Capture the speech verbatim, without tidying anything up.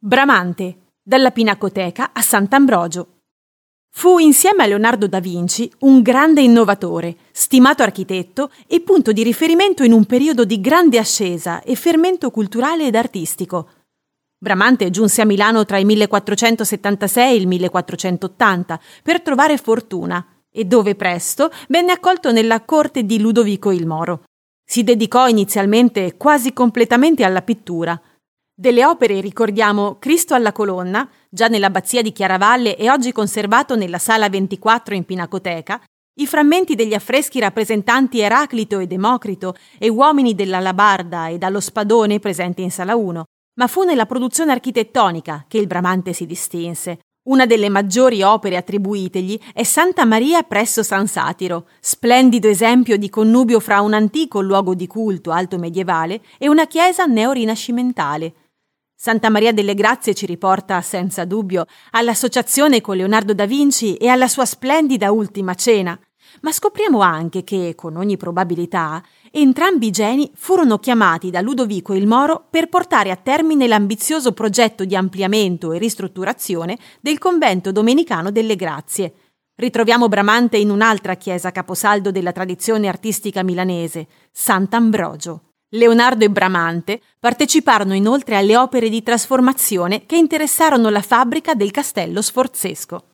Bramante, dalla Pinacoteca a Sant'Ambrogio. Fu insieme a Leonardo da Vinci un grande innovatore, stimato architetto e punto di riferimento in un periodo di grande ascesa e fermento culturale ed artistico. Bramante giunse a Milano tra il millequattrocentosettantasei e il millequattrocentottanta per trovare fortuna e dove presto venne accolto nella corte di Ludovico il Moro. Si dedicò inizialmente quasi completamente alla pittura. Delle opere ricordiamo Cristo alla Colonna, già nell'abbazia di Chiaravalle e oggi conservato nella sala ventiquattro in Pinacoteca, i frammenti degli affreschi rappresentanti Eraclito e Democrito e Uomini della Labarda e dallo Spadone presenti in sala uno, ma fu nella produzione architettonica che il Bramante si distinse. Una delle maggiori opere attribuitegli è Santa Maria presso San Satiro, splendido esempio di connubio fra un antico luogo di culto alto medievale e una chiesa neorinascimentale. Santa Maria delle Grazie ci riporta, senza dubbio, all'associazione con Leonardo da Vinci e alla sua splendida Ultima Cena, ma scopriamo anche che, con ogni probabilità, entrambi i geni furono chiamati da Ludovico il Moro per portare a termine l'ambizioso progetto di ampliamento e ristrutturazione del convento domenicano delle Grazie. Ritroviamo Bramante in un'altra chiesa caposaldo della tradizione artistica milanese, Sant'Ambrogio. Leonardo e Bramante parteciparono inoltre alle opere di trasformazione che interessarono la fabbrica del Castello Sforzesco.